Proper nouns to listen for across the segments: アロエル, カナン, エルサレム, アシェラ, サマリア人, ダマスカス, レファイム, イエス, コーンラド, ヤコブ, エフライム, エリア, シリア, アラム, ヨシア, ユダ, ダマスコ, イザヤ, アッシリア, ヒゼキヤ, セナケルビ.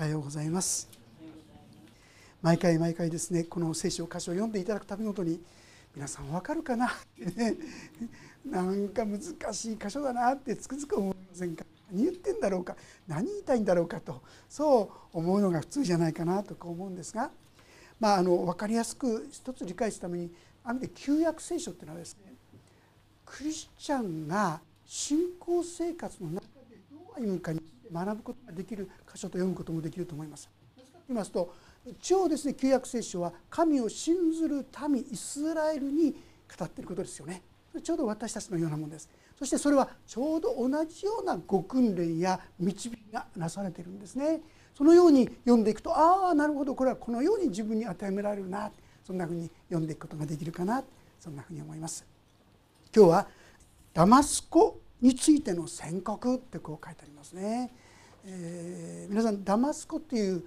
おはようございます。毎回ですね、この聖書箇所を読んでいただくたびごとに、皆さんわかるかななんか難しい箇所だなってつくづく思いませんか。何言ってんだろうか、何言いたいんだろうかと、そう思うのが普通じゃないかなと思うんですが、分かりやすく一つ理解するために、ある意味で旧約聖書っていうのはですね、クリスチャンが信仰生活の中でどう歩むかに学ぶことができる箇所と読むこともできると思います。言いますと、一応ですね、旧約聖書は神を信ずる民イスラエルに語っていることですよね。ちょうど私たちのようなものです。そしてそれはちょうど同じようなご訓練や導きがなされているんですね。そのように読んでいくと、ああなるほど、これはこのように自分に当てはめられるな、そんなふうに読んでいくことができるかな、そんなふうに思います。今日はダマスコについての宣告ってこう書いてありますね。皆さんダマスコっていう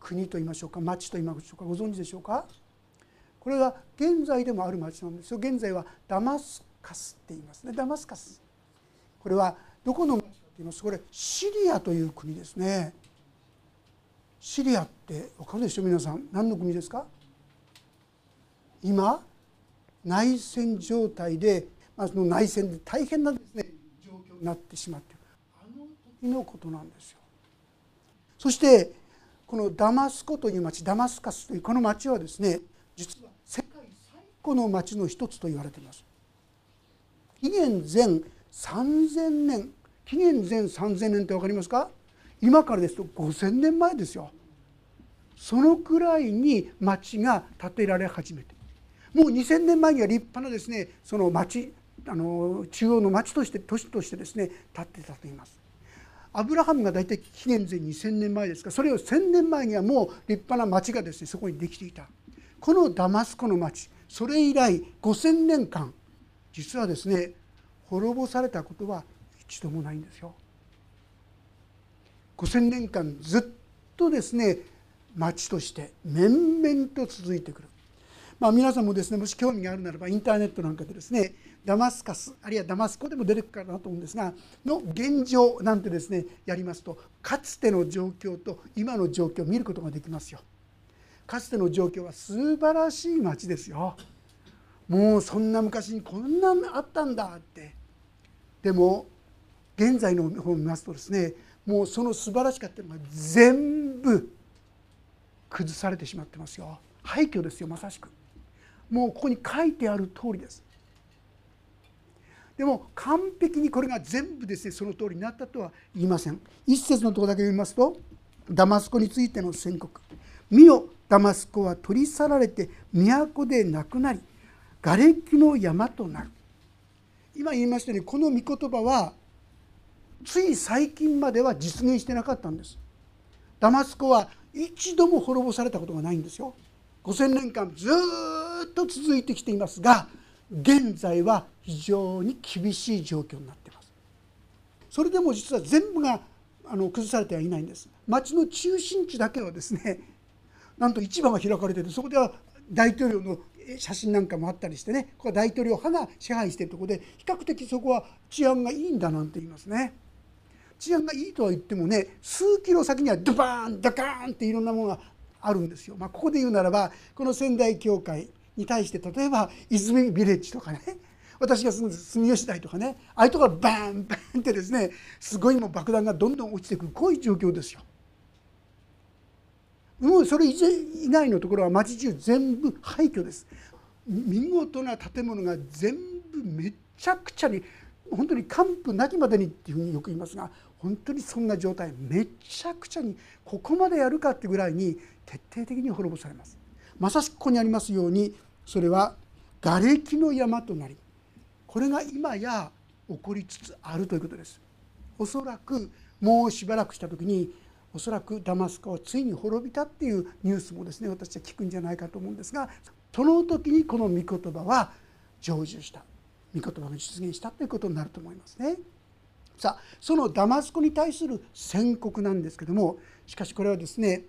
国と言いましょうか、町と言いましょうか、ご存知でしょうか。これは現在でもある町なんですよ。現在はダマスカスって言いますね。ダマスカス、これはどこの町かと言いますと、これシリアという国ですね。シリアって分かるでしょ皆さん、何の国ですか。今内戦状態で、その内戦で大変なですね、状況になってしまっている、あの時のことなんですよ。そしてこのダマスコという町、ダマスカスというこの町はですね、実は世界最古の町の一つと言われています。紀元前3000年って分かりますか。今からですと5000年前ですよ。そのくらいに町が建てられ始めて、もう2000年前には立派なですね、その町、中央の町として、都市としてですね、建ってたといいます。アブラハムが大体紀元前2000年前ですから、それを1000年前にはもう立派な町がですね、そこにできていた。このダマスコの町、それ以来5000年間、実はですね、滅ぼされたことは一度もないんですよ。5000年間ずっとですね、町として面々と続いてくる。皆さんもですね、もし興味があるならば、インターネットなんかでですね、ダマスカスあるいはダマスコでも出てくるかなと思うんですが、の現状なんてですね、やりますと、かつての状況と今の状況を見ることができますよ。かつての状況は素晴らしい町ですよ。もうそんな昔にこんなのあったんだって。でも現在の方を見ますとですね、もうその素晴らしかったのが全部崩されてしまってますよ。廃墟ですよ、まさしく。もうここに書いてある通りです。でも完璧にこれが全部ですね、その通りになったとは言いません。一節のところだけ読みますと、ダマスコについての宣告。見よ、ダマスコは取り去られて都でなくなり、瓦礫の山となる。今言いましたように、この御言葉はつい最近までは実現してなかったんです。ダマスコは一度も滅ぼされたことがないんですよ。5000年間ずっと続いてきていますが、現在は非常に厳しい状況になっています。それでも実は全部が崩されてはいないんです。町の中心地だけはですね、なんと市場が開かれていて、そこでは大統領の写真なんかもあったりしてね、ここは大統領派が支配しているところで、比較的そこは治安がいいんだなんて言いますね。治安がいいとは言ってもね、数キロ先にはドバーンドカーンっていろんなものがあるんですよ。ここで言うならば、この仙台教会に対して、例えば泉ビレッジとかね、私が住む住吉台とかね、ああいうところからバーンバーンってですね、すごいもう爆弾がどんどん落ちてくる、こういう状況ですよ。もうそれ以外のところは町中全部廃墟です。見事な建物が全部めちゃくちゃに、本当に完膚なきまでにっていうふうによく言いますが、本当にそんな状態、めちゃくちゃに、ここまでやるかってぐらいに徹底的に滅ぼされます。まさしくここにありますように、それは瓦礫の山となり、これが今や起こりつつあるということです。おそらくもうしばらくした時に、おそらくダマスコはついに滅びたっていうニュースもですね、私は聞くんじゃないかと思うんですが、その時にこの御言葉は成就した、御言葉が実現したということになると思いますね。さあ、そのダマスコに対する宣告なんですけども、しかしこれはですね、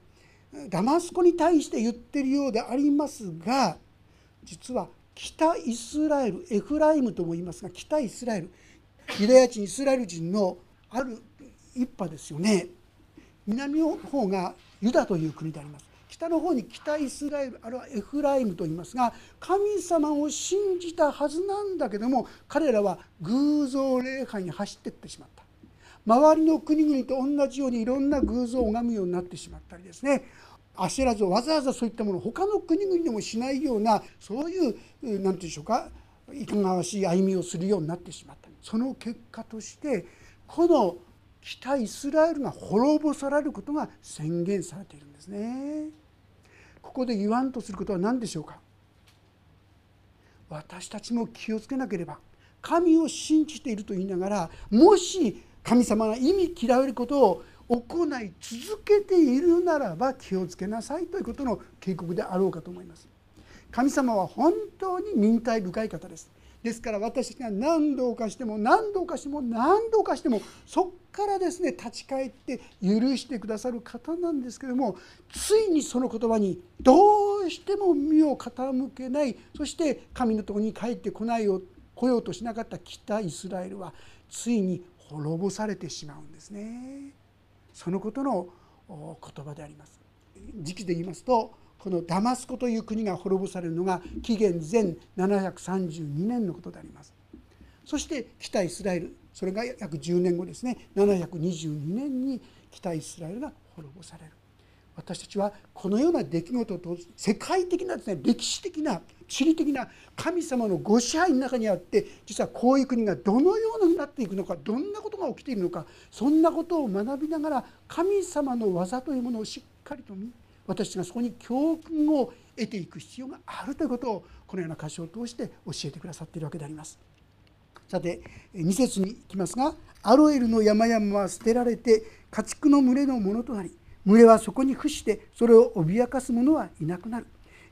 ダマスコに対して言ってるようでありますが、実は北イスラエル、エフライムとも言いますが、北イスラエル、ユダヤ人イスラエル人のある一派ですよね。南の方がユダという国であります。北の方に北イスラエル、あるいはエフライムと言いますが、神様を信じたはずなんだけども、彼らは偶像礼拝に走っていってしまった。周りの国々と同じようにいろんな偶像を拝むようになってしまったりですね、アシェラ像、わざわざそういったものを他の国々でもしないような、そういう何て言うんでしょうか、いかがわしい歩みをするようになってしまった。その結果としてこの北イスラエルが滅ぼされることが宣言されているんですね。ここで言わんとすることは何でしょうか。私たちも気をつけなければ、神を信じていると言いながら、もし神様が忌み嫌われることを行い続けているならば気をつけなさいということの警告であろうかと思います。神様は本当に忍耐深い方です。ですから私たちが何度かしてもそこからですね立ち返って許してくださる方なんですけれども、ついにその言葉にどうしても身を傾けない、そして神のところに帰って来ようとしなかった北イスラエルはついに滅ぼされてしまうんですね。そのことの言葉であります。時期で言いますと、このダマスコという国が滅ぼされるのが紀元前732年のことであります。そして北イスラエル、それが約10年後ですね、722年に北イスラエルが滅ぼされる。私たちはこのような出来事と世界的なですね、歴史的な地理的な神様のご支配の中にあって、実はこういう国がどのようになっていくのか、どんなことが起きているのか、そんなことを学びながら神様の技というものをしっかりと見、私たちがそこに教訓を得ていく必要があるということを、このような箇所を通して教えてくださっているわけであります。さて2節に行きますが、アロエルの山々は捨てられて家畜の群れのものとなり、群れはそこに伏してそれを脅かす者はいなくなる。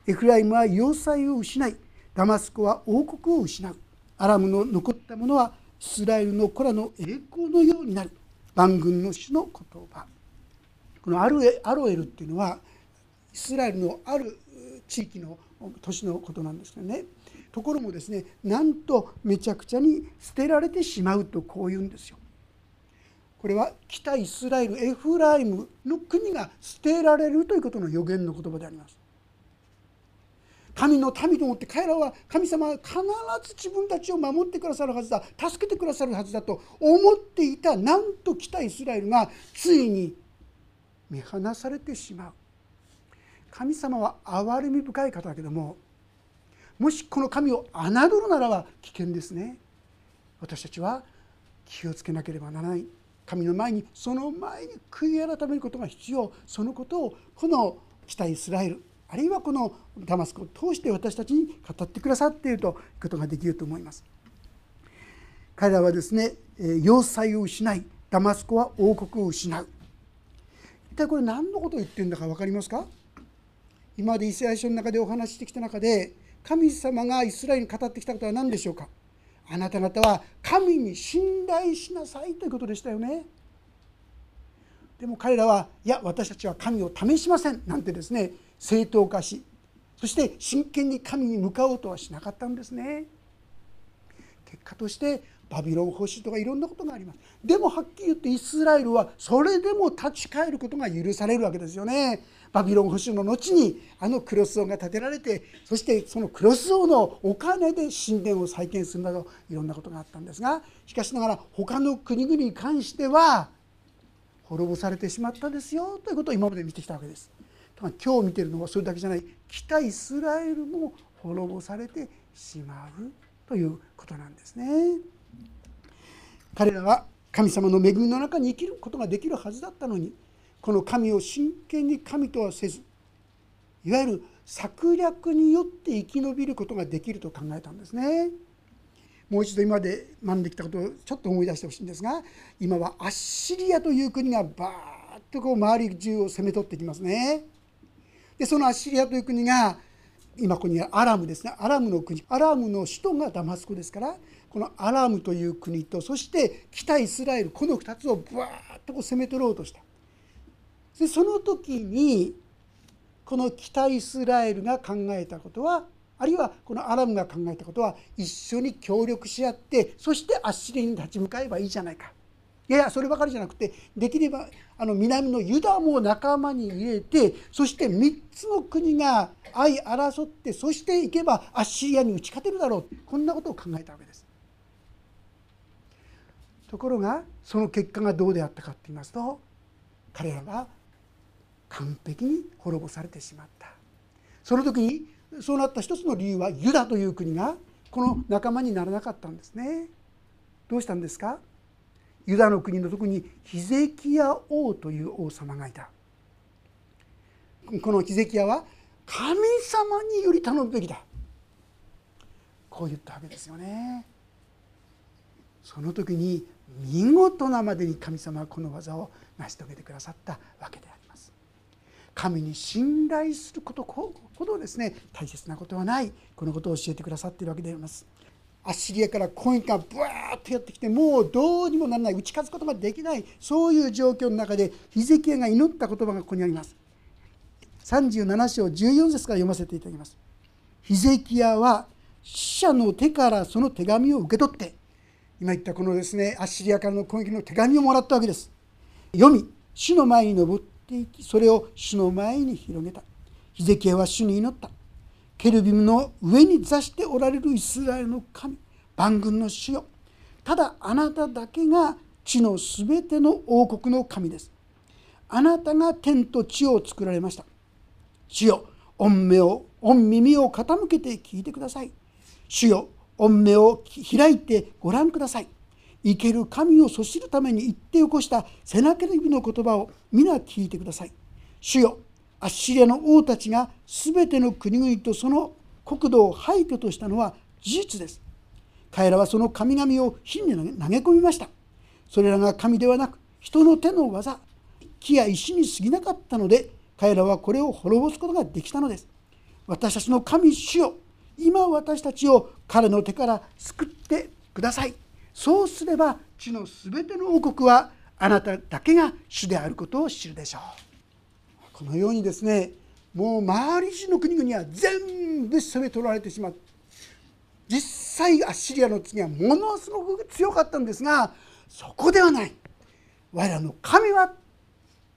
エフライムは要塞を失い、ダマスコは王国を失う。アラムの残った者はイスラエルの子らの栄光のようになる。万軍の主の言葉。このアロエルっていうのはイスラエルのある地域の都市のことなんですけどね、ところもですね、なんとめちゃくちゃに捨てられてしまうとこう言うんですよ。これは北イスラエル、エフライムの国が捨てられるということの予言の言葉であります。神の民と思って彼らは神様は必ず自分たちを守ってくださるはずだ、助けてくださるはずだと思っていた、なんと北イスラエルがついに見放されてしまう。神様は憐れみ深い方だけども、もしこの神を侮るならば危険ですね。私たちは気をつけなければならない。神の前に、その前に悔い改めることが必要。そのことをこの北イスラエル、あるいはこのダマスコを通して私たちに語ってくださっているということができると思います。彼らはですね、要塞を失い、ダマスコは王国を失う。一体これ何のことを言ってるんだか分かりますか。今までイスラエル書の中でお話ししてきた中で、神様がイスラエルに語ってきたことは何でしょうか。あなた方は神に信頼しなさいということでしたよね。でも彼らは、いや私たちは神を試しませんなんてですね、正当化し、そして真剣に神に向かおうとはしなかったんですね。結果としてバビロン捕囚とかいろんなことがあります。でもはっきり言ってイスラエルはそれでも立ち返ることが許されるわけですよね。バビロン捕囚の後にあのクロス像が建てられて、そしてそのクロス像のお金で神殿を再建するなどいろんなことがあったんですが、しかしながら他の国々に関しては滅ぼされてしまったですよということを今まで見てきたわけです。今日見てるのはそれだけじゃない、北イスラエルも滅ぼされてしまうということなんですね。彼らは神様の恵みの中に生きることができるはずだったのに、この神を真剣に神とはせず、いわゆる策略によって生き延びることができると考えたんですね。もう一度今まで学んできたことをちょっと思い出してほしいんですが、今はアッシリアという国がバーッとこう周り中を攻め取ってきますね。でそのアッシリアという国が、今ここにアラムですね、アラムの国、アラムの首都がダマスコですから、このアラムという国と、そして北イスラエル、この2つをバーッとこう攻め取ろうとした。でその時にこの北イスラエルが考えたことは、あるいはこのアラムが考えたことは、一緒に協力し合って、そしてアッシリアに立ち向かえばいいじゃないか。いやそればかりじゃなくて、できれば南のユダも仲間に入れて、そして3つの国が相争って、そしていけばアッシリアに打ち勝てるだろう、こんなことを考えたわけです。ところがその結果がどうであったかといいますと、彼らは完璧に滅ぼされてしまった。その時にそうなった一つの理由は、ユダという国がこの仲間にならなかったんですね。どうしたんですか？ユダの国の特にヒゼキヤ王という王様がいた。このヒゼキヤは神様により頼むべきだ、こう言ったわけですよね。その時に見事なまでに神様はこの技を成し遂げてくださったわけであります。神に信頼することほどですね、大切なことはない、このことを教えてくださっているわけであります。アッシリアからコインがブワーッとやってきて、もうどうにもならない、打ち勝つことまでできない、そういう状況の中でヒゼキヤが祈った言葉がここにあります。37章14節から読ませていただきます。ヒゼキヤは死者の手からその手紙を受け取って、今言ったこのですね、アッシリアからの攻撃の手紙をもらったわけです。読み、主の前に登っていき、それを主の前に広げた。ヒゼキヤは主に祈った。ケルビムの上に座しておられるイスラエルの神、万軍の主よ、ただあなただけが地のすべての王国の神です。あなたが天と地を作られました。主よ、御耳を傾けて聞いてください。主よ、御目を開いてご覧ください。生ける神をそしるために言って起こしたセナケルビの言葉を皆聞いてください。主よ、アッシリアの王たちがすべての国々とその国土を廃墟としたのは事実です。彼らはその神々を火に投げ込みました。それらが神ではなく人の手の技、木や石に過ぎなかったので、彼らはこれを滅ぼすことができたのです。私たちの神主よ、今私たちを彼の手から救ってください。そうすれば地のすべての王国はあなただけが主であることを知るでしょう。このようにですね、もう周りの国々は全部攻め取られてしまう。実際アッシリアの次はものすごく強かったんですが、そこではない、我らの神は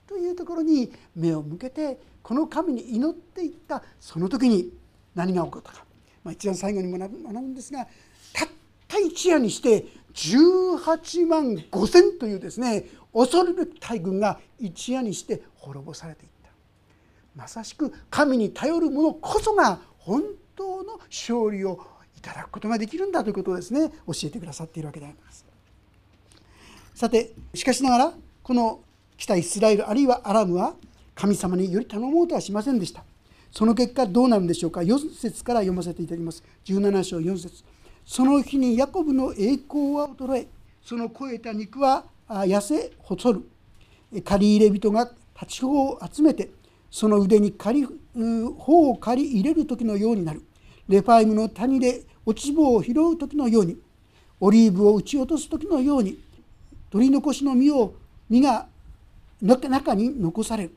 というところに目を向けて、この神に祈っていった。その時に何が起こったか、一番最後に学ぶんですが、たった一夜にして18万5千というですね、恐るべき大軍が一夜にして滅ぼされていった。まさしく神に頼る者こそが本当の勝利をいただくことができるんだということをですね、教えてくださっているわけであります。さて、しかしながらこの北イスラエルあるいはアラムは神様により頼もうとはしませんでした。その結果どうなるんでしょうか。4節から読ませていただきます。17章4節、その日にヤコブの栄光は衰え、その肥えた肉は痩せ細る。借り入れ人が立ち穂を集めて、その腕に穂を借り入れる時のようになる。レファイムの谷で落ち穂を拾う時のように、オリーブを打ち落とす時のように、取り残しの実が中に残される。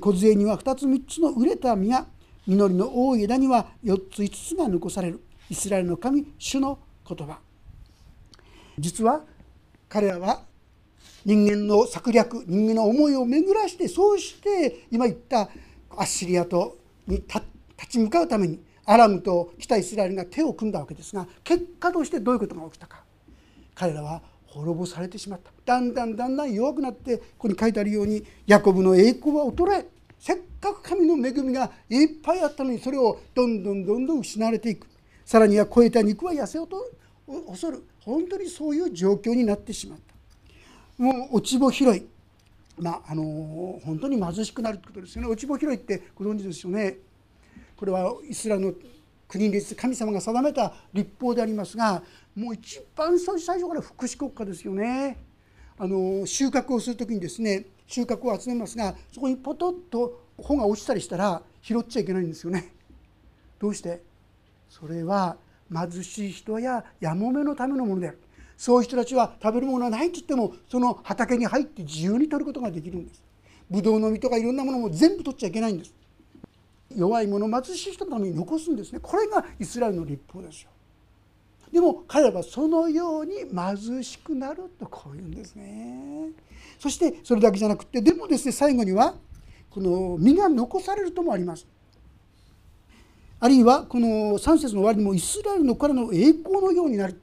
小杖には2つ3つの熟れた実が、実りの多い枝には4つ5つが残される。イスラエルの神主の言葉。実は彼らは人間の策略、人間の思いを巡らして、そうして今言ったアッシリアとに立ち向かうためにアラムと北イスラエルが手を組んだわけですが、結果としてどういうことが起きたか、彼らは滅ぼされてしまった。だんだん弱くなって、ここに書いてあるようにヤコブの栄光は衰え、せっかく神の恵みがいっぱいあったのに、それをどんどん失われていく。さらには肥えた肉は痩せ恐る。本当にそういう状況になってしまった。もう落ち穂拾い、本当に貧しくなるってことですよね。落ち穂拾いってご存知ですよね。これはイスラムの国立、神様が定めた立法でありますが、もう一番最初から福祉国家ですよね。収穫をするときにですね、収穫を集めますが、そこにポトッと穂が落ちたりしたら拾っちゃいけないんですよね。どうして？それは貧しい人ややもめのためのものである。そういう人たちは食べるものはないと言っても、その畑に入って自由に取ることができるんです。ブドウの実とかいろんなものも全部取っちゃいけないんです。弱い者、貧しい人のために残すんですね。これがイスラエルの立法ですよ。でも彼らはそのように貧しくなるとこういうんですね。そしてそれだけじゃなくて、でもですね、最後にはこの身が残されるともあります。あるいはこの3節の終わりにもイスラエルのからの栄光のようになる、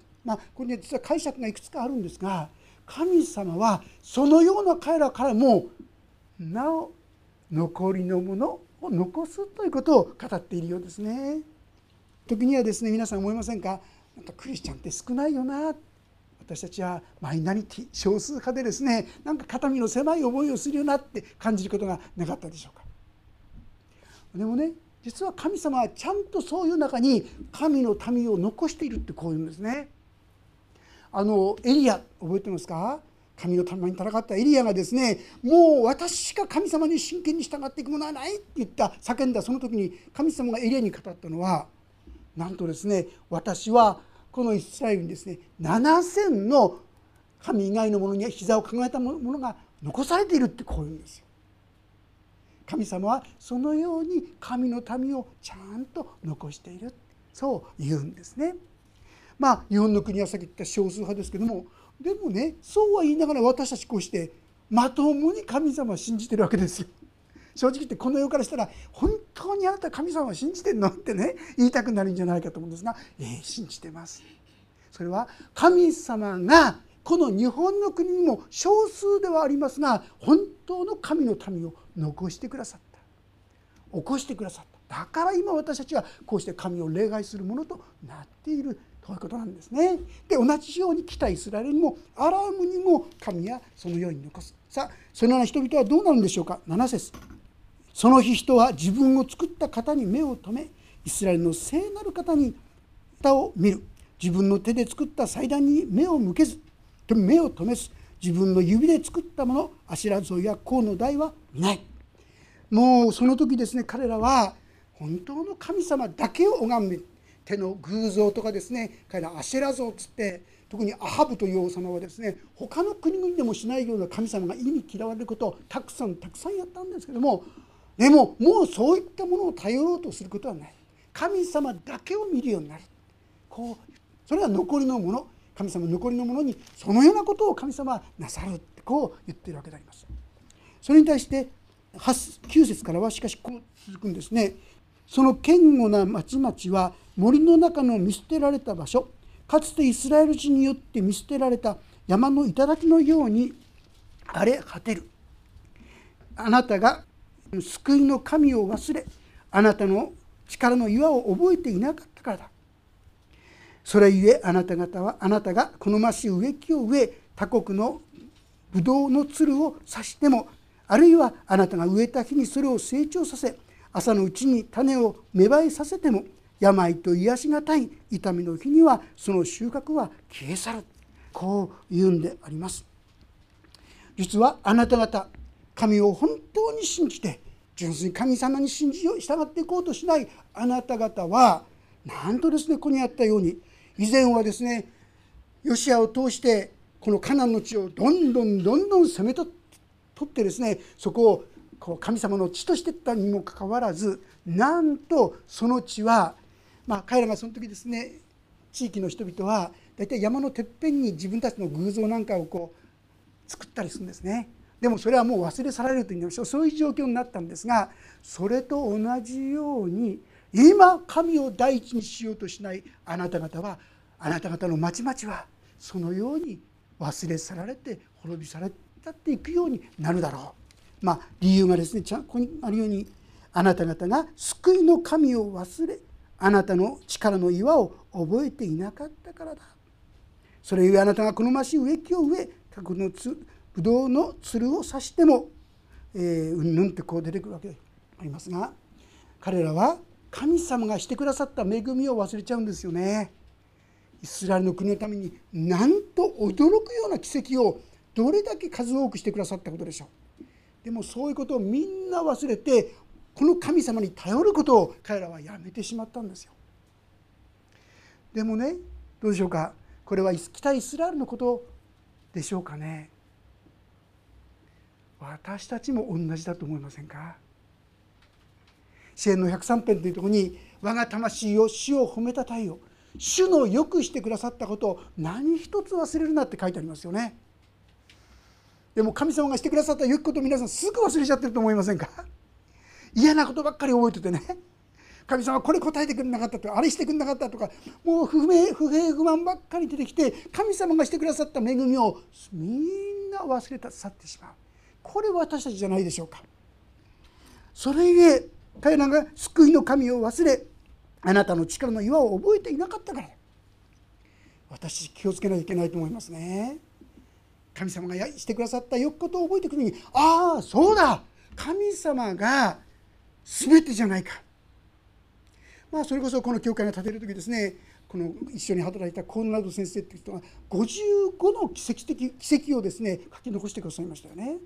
これね実は解釈がいくつかあるんですが、神様はそのような彼らからもなお残りのものを残すということを語っているようですね。時にはですね、皆さん思いませんか、なんかクリスチャンって少ないよな、私たちはマイナリティ少数派でですね、なんか肩身の狭い思いをするよなって感じることがなかったでしょうか。でもね、実は神様はちゃんとそういう中に神の民を残しているってこういうんですね。エリア覚えてますか、神の民に戦ったエリアがですね、もう私しか神様に真剣に従っていくものはないって言った叫んだその時に、神様がエリアに語ったのはなんとですね、私はこのイスラエルにですね、7000の神以外のものに膝を抱えたものが残されているってこういうんですよ。神様はそのように神の民をちゃんと残している、そう言うんですね。日本の国はさっき言った少数派ですけども、でもね、そうは言いながら私たちこうしてまともに神様を信じてるわけですよ。正直言ってこの世からしたら、本当にあなた神様を信じてんのってね、言いたくなるんじゃないかと思うんですが、信じてます。それは神様がこの日本の国にも少数ではありますが、本当の神の民を残してくださった、起こしてくださった、だから今私たちはこうして神を礼拝するものとなっているということなんですね。で、同じように北イスラエルにもアラムにも神はそのように残す。さあ、そのような人々はどうなるんでしょうか。7節、その日人は自分を作った方に目を留め、イスラエルの聖なる方に下を見る。自分の手で作った祭壇に目を向けず、目を留めず、自分の指で作ったもの、柱像や甲の台は見ない。もうその時ですね、彼らは本当の神様だけを拝む。手の偶像とかですね、彼らアシェラ像つって、特にアハブという王様はですね、他の国々でもしないような神様が忌み嫌われることをたくさんやったんですけども、でももうそういったものを頼ろうとすることはない、神様だけを見るようになる、こう、それは残りのもの、神様残りのものにそのようなことを神様はなさるってこう言ってるわけであります。それに対して9節からはしかしこう続くんですね。その堅固な町々は森の中の見捨てられた場所、かつてイスラエル人によって見捨てられた山の頂のように荒れ果てる。あなたが救いの神を忘れ、あなたの力の岩を覚えていなかったからだ。それゆえあなたが好ましい植木を植え、他国のブドウのつるを刺しても、あるいはあなたが植えた日にそれを成長させ、朝のうちに種を芽生えさせても、病と癒しがたい痛みの日にはその収穫は消え去る、こう言うんであります。実はあなた方、神を本当に信じて純粋に神様に信じよう、従っていこうとしないあなた方は、なんとですね、ここにあったように、以前はですね、ヨシアを通してこのカナンの地をどんどん攻め取ってですね、そこを神様の地としていったにもかかわらず、なんとその地は、彼らがその時ですね、地域の人々はだいたい山のてっぺんに自分たちの偶像なんかをこう作ったりするんですね。でもそれはもう忘れ去られるという、そういう状況になったんですが、それと同じように今神を第一にしようとしないあなた方は、あなた方の町々はそのように忘れ去られて滅び去られたっていくようになるだろう。理由がですね、ここにあるように、あなた方が救いの神を忘れ、あなたの力の岩を覚えていなかったからだ。それゆえあなたが好ましい植木を植え、他国のぶどうのつるを刺しても、うんぬんってこう出てくるわけでありますが、彼らは神様がしてくださった恵みを忘れちゃうんですよね。イスラエルの国のためになんと驚くような奇跡をどれだけ数多くしてくださったことでしょう。でもそういうことをみんな忘れて、この神様に頼ることを彼らはやめてしまったんですよ。でもね、どうでしょうか、これは北イスラエルのことでしょうかね。私たちも同じだと思いませんか。詩篇の103編というところに、我が魂を主を褒めたたえよ、主のよくしてくださったことを何一つ忘れるなって書いてありますよね。でも神様がしてくださった良きことを皆さんすぐ忘れちゃってると思いませんか？嫌なことばっかり覚えててね、神様これ答えてくれなかったとか、あれしてくれなかったとか、もう不平不満ばっかり出てきて、神様がしてくださった恵みをみんな忘れ去ってしまう。これは私たちじゃないでしょうか。それゆえ彼らが救いの神を忘れ、あなたの力の岩を覚えていなかったから。私気をつけないといけないと思いますね。神様がしてくださった良きことを覚えていくのに、ああそうだ、神様が全てじゃないか。まあそれこそこの教会が建てる時ですね、この一緒に働いたコーンラド先生という人が55の奇跡をですね書き残してくださいましたよね。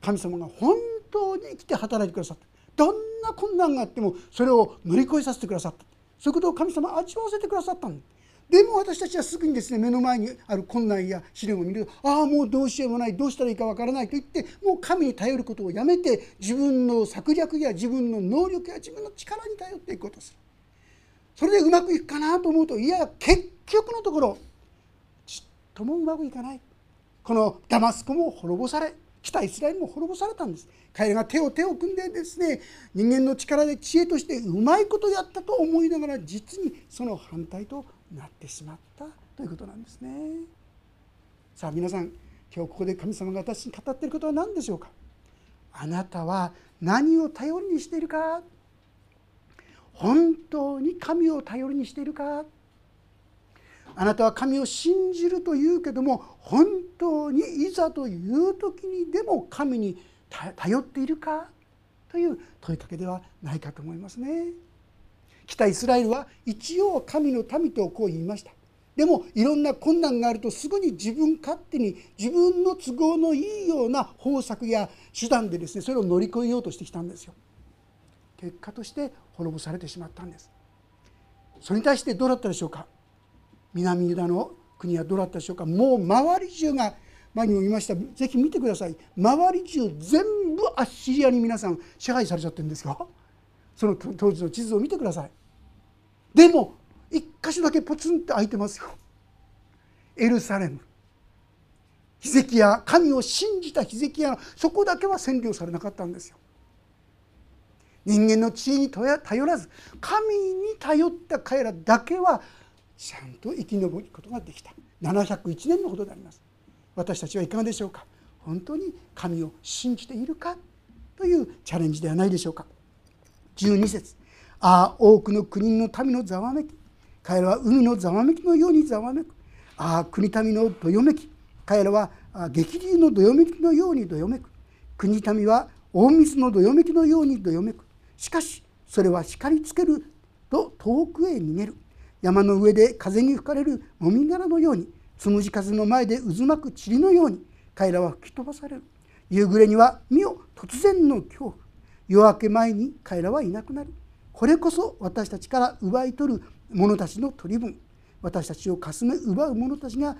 神様が本当に来て働いてくださった。どんな困難があってもそれを乗り越えさせてくださった。そういうことを神様は味わわせてくださったんです。でも私たちはすぐにですね、目の前にある困難や試練を見ると、ああもうどうしようもない、どうしたらいいかわからないと言って、もう神に頼ることをやめて、自分の策略や自分の能力や自分の力に頼っていくことをする。それでうまくいくかなと思うと、いや結局のところちっともうまくいかない。このダマスコも滅ぼされ、北イスラエルも滅ぼされたんです。彼らが手を組んでですね、人間の力で知恵としてうまいことやったと思いながら、実にその反対となってしまったということなんですね。さあ皆さん、今日ここで神様が私に語っていることは何でしょうか。あなたは何を頼りにしているか。本当に神を頼りにしているか。あなたは神を信じるというけども、本当にいざという時にでも神に頼っているかという問いかけではないかと思いますね。北イスラエルは一応神の民とこう言いました。でもいろんな困難があるとすぐに自分勝手に自分の都合のいいような方策や手段でですね、それを乗り越えようとしてきたんですよ。結果として滅ぼされてしまったんです。それに対してどうだったでしょうか。南ユダの国はどうだったでしょうか。もう周り中が、前にも言いました、ぜひ見てください、周り中全部アッシリアに皆さん支配されちゃってるんですよ。その当時の地図を見てください。でも一箇所だけポツンと開いてますよ。エルサレム、ヒゼキヤ、神を信じたヒゼキヤのそこだけは占領されなかったんですよ。人間の知恵に頼らず神に頼った彼らだけはちゃんと生き延びることができた。701年のことであります。私たちはいかがでしょうか。本当に神を信じているかというチャレンジではないでしょうか。12節、ああ多くの国の民のざわめき、彼らは海のざわめきのようにざわめく。ああ国民のどよめき、彼らは激流のどよめきのようにどよめく。国民は大水のどよめきのようにどよめく。しかしそれは叱りつけると遠くへ逃げる。山の上で風に吹かれるもみ殻のように、つむじ風の前で渦巻く塵のように彼らは吹き飛ばされる。夕暮れには見よ、突然の恐怖。夜明け前に彼らはいなくなる。これこそ私たちから奪い取る者たちの取り分、私たちをかすめ奪う者たちが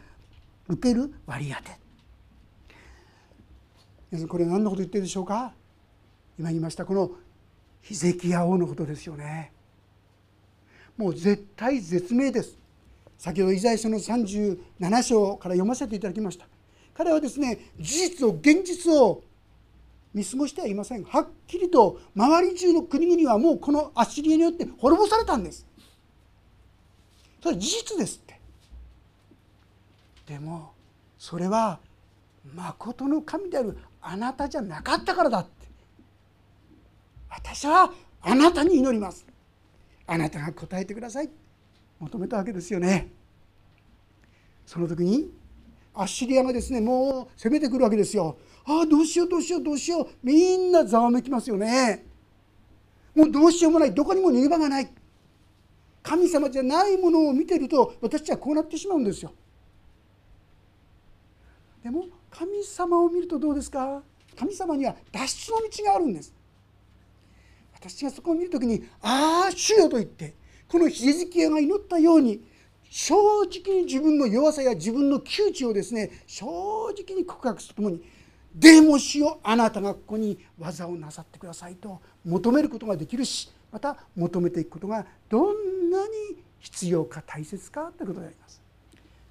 受ける割り当て。皆さん、これは何のこと言っているでしょうか。今言いましたこのヒゼキヤ王のことですよね。もう絶体絶命です。先ほどイザヤ書の37章から読ませていただきました。彼はですね、現実を見過ごしてはいません。はっきりと周り中の国々はもうこのアッシリアによって滅ぼされたんです。それは事実ですって。でもそれはまことの神であるあなたじゃなかったからだって。私はあなたに祈ります、あなたが答えてください、求めたわけですよね。その時にアッシリアがですね、もう攻めてくるわけですよ。ああどうしようどうしようどうしよう、みんなざわめきますよね。もうどうしようもない、どこにも逃げ場がない。神様じゃないものを見てると私たちはこうなってしまうんですよ。でも神様を見るとどうですか。神様には脱出の道があるんです。私がそこを見るときに、ああ主よと言って、このヒゼキヤが祈ったように正直に自分の弱さや自分の窮地をですね、正直に告白するとともに、でも主よあなたがここに技をなさってくださいと求めることができるし、また求めていくことがどんなに必要か大切かということであります。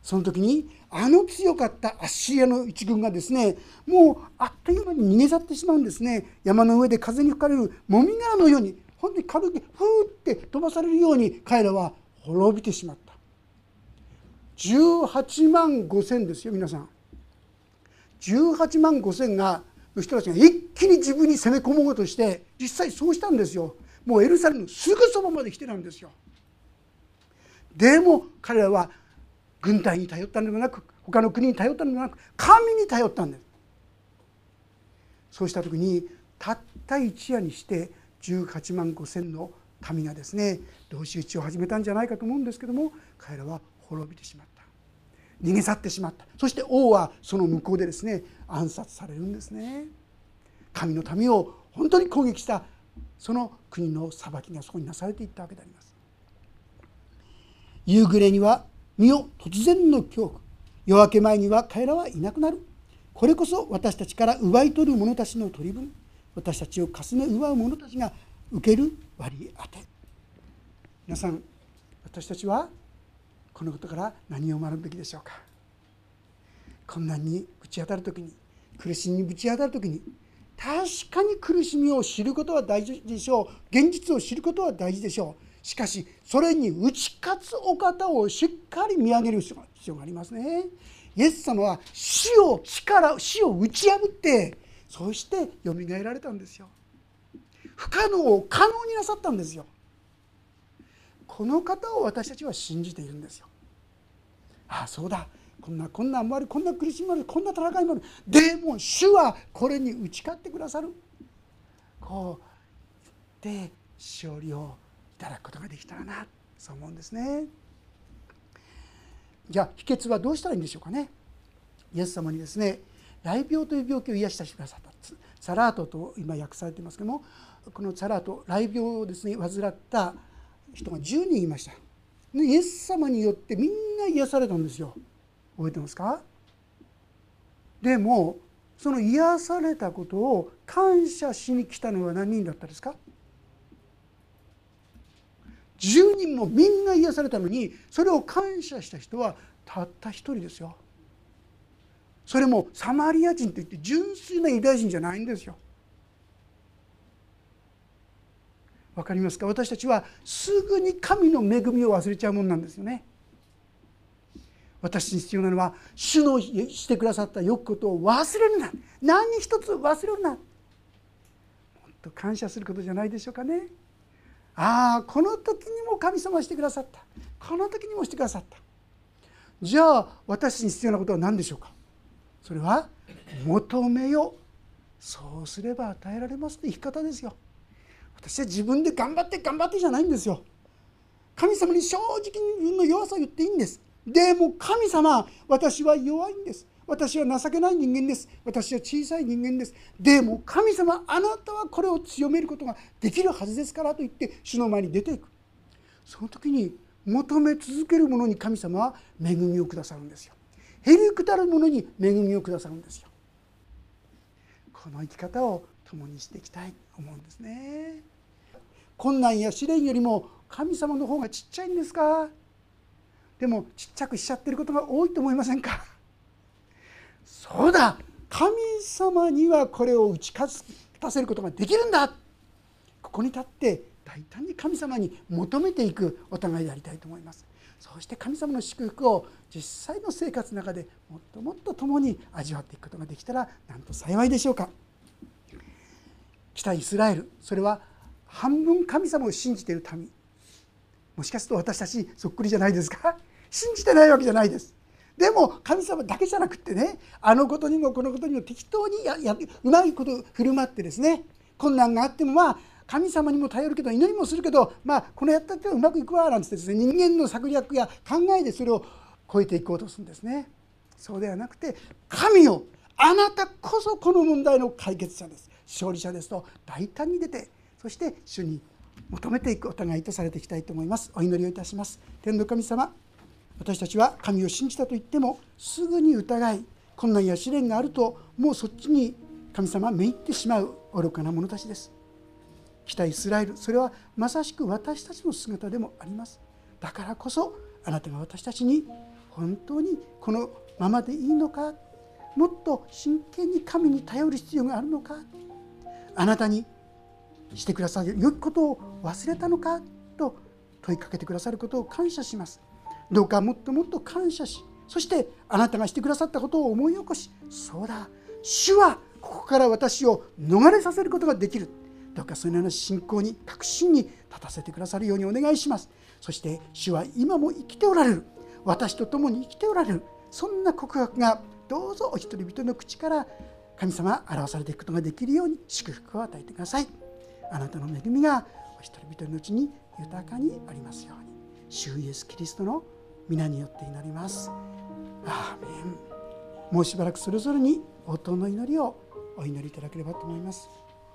その時にあの強かったアッシリアの一軍がですね、もうあっという間に逃げ去ってしまうんですね。山の上で風に吹かれるもみ殻のように、本当に軽くふーって飛ばされるように彼らは滅びてしまった。18万5千ですよ皆さん。18万5千がの人たちが一気に自分に攻め込もうとして、実際そうしたんですよ。もうエルサレムのすぐそばまで来てたんですよ。でも彼らは軍隊に頼ったのではなく、他の国に頼ったのではなく、神に頼ったんです。そうした時にたった一夜にして18万5千の民がですね、同士討ちを始めたんじゃないかと思うんですけども、彼らは滅びてしまった、逃げ去ってしまった。そして王はその向こうでですね、暗殺されるんですね。神の民を本当に攻撃したその国の裁きがそこになされていったわけであります。夕暮れには身を突然の恐怖、夜明け前には彼らはいなくなる。これこそ私たちから奪い取る者たちの取り分、私たちをかすめ奪う者たちが受ける割り当て。皆さん、私たちはこのことから何を学ぶべきでしょうか。困難にぶち当たるときに、苦しみにぶち当たるときに、確かに苦しみを知ることは大事でしょう。現実を知ることは大事でしょう。しかしそれに打ち勝つお方をしっかり見上げる必要がありますね。イエス様は死を打ち破って、そしてよみがえられたんですよ。不可能を可能になさったんですよ。この方を私たちは信じているんですよ。ああそうだ、こんなもある、こんな苦しみもある、こんな戦いもある。でも主はこれに打ち勝ってくださる。こう言って勝利をいただくことができたらな、そう思うんですね。じゃあ秘訣はどうしたらいいんでしょうかね。イエス様にですね、雷病という病気を癒した人がさった、サラートと今訳されていますけども、このサラート、雷病をですね患った人が10人いました。でイエス様によってみんな癒されたんですよ。覚えてますか。でもその癒されたことを感謝しに来たのは何人だったですか。10人もみんな癒されたのに、それを感謝した人はたった一人ですよ。それもサマリア人といって純粋なユダヤ人じゃないんですよ。わかりますか。私たちはすぐに神の恵みを忘れちゃうもんなんですよね。私に必要なのは、主のしてくださった良きことを忘れるな、何一つ忘れるな、もっと感謝することじゃないでしょうかね。ああ、この時にも神様してくださった、この時にもしてくださった。じゃあ私に必要なことは何でしょうか。それは求めよ、そうすれば与えられますという生き方ですよ。私は自分で頑張ってじゃないんですよ。神様に正直に自分の弱さを言っていいんです。でも神様、私は弱いんです、私は情けない人間です、私は小さい人間です。でも神様、あなたはこれを強めることができるはずですからと言って主の前に出ていく。その時に求め続けるものに神様は恵みをくださるんですよ。へりくだるものに恵みをくださるんですよ。この生き方を共にしていきたいと思うんですね。困難や試練よりも神様の方がちっちゃいんですか。でもちっちゃくしちゃってることが多いと思いませんか。そうだ、神様にはこれを打ち勝たせることができるんだ。ここに立って大胆に神様に求めていくお互いでありたいと思います。そして神様の祝福を実際の生活の中でもっともっと共に味わっていくことができたらなんと幸いでしょうか。北イスラエル、それは半分神様を信じている民、もしかすると私たちそっくりじゃないですか。信じてないわけじゃないです。でも神様だけじゃなくってね、あのことにもこのことにも適当にうまいこと振る舞ってですね、困難があってもまあ神様にも頼るけど祈りもするけど、まあこのやったってうまくいくわなんてですね、人間の策略や考えでそれを超えていこうとするんですね。そうではなくて、神よ、あなたこそこの問題の解決者です、勝利者ですと大胆に出て、そして主に求めていくお互いとされていきたいと思います。お祈りをいたします。天の神様、私たちは神を信じたと言ってもすぐに疑い、困難や試練があるともうそっちに神様めいってしまう愚かな者たちです。北イスラエル、それはまさしく私たちの姿でもあります。だからこそあなたが私たちに本当にこのままでいいのか、もっと真剣に神に頼る必要があるのか、あなたにしてくださる良いことを忘れたのかと問いかけてくださることを感謝します。どうかもっともっと感謝し、そしてあなたがしてくださったことを思い起こし、そうだ、主はここから私を逃れさせることができる、どうかそのような信仰に確信に立たせてくださるようにお願いします。そして主は今も生きておられる、私と共に生きておられる、そんな告白がどうぞお一人々の口から神様表されていくことができるように祝福を与えてください。あなたの恵みがお一人々のうちに豊かにありますように、主イエスキリストの皆によって祈ります。アーメン。もうしばらくそれぞれに応答の祈りをお祈りいただければと思います。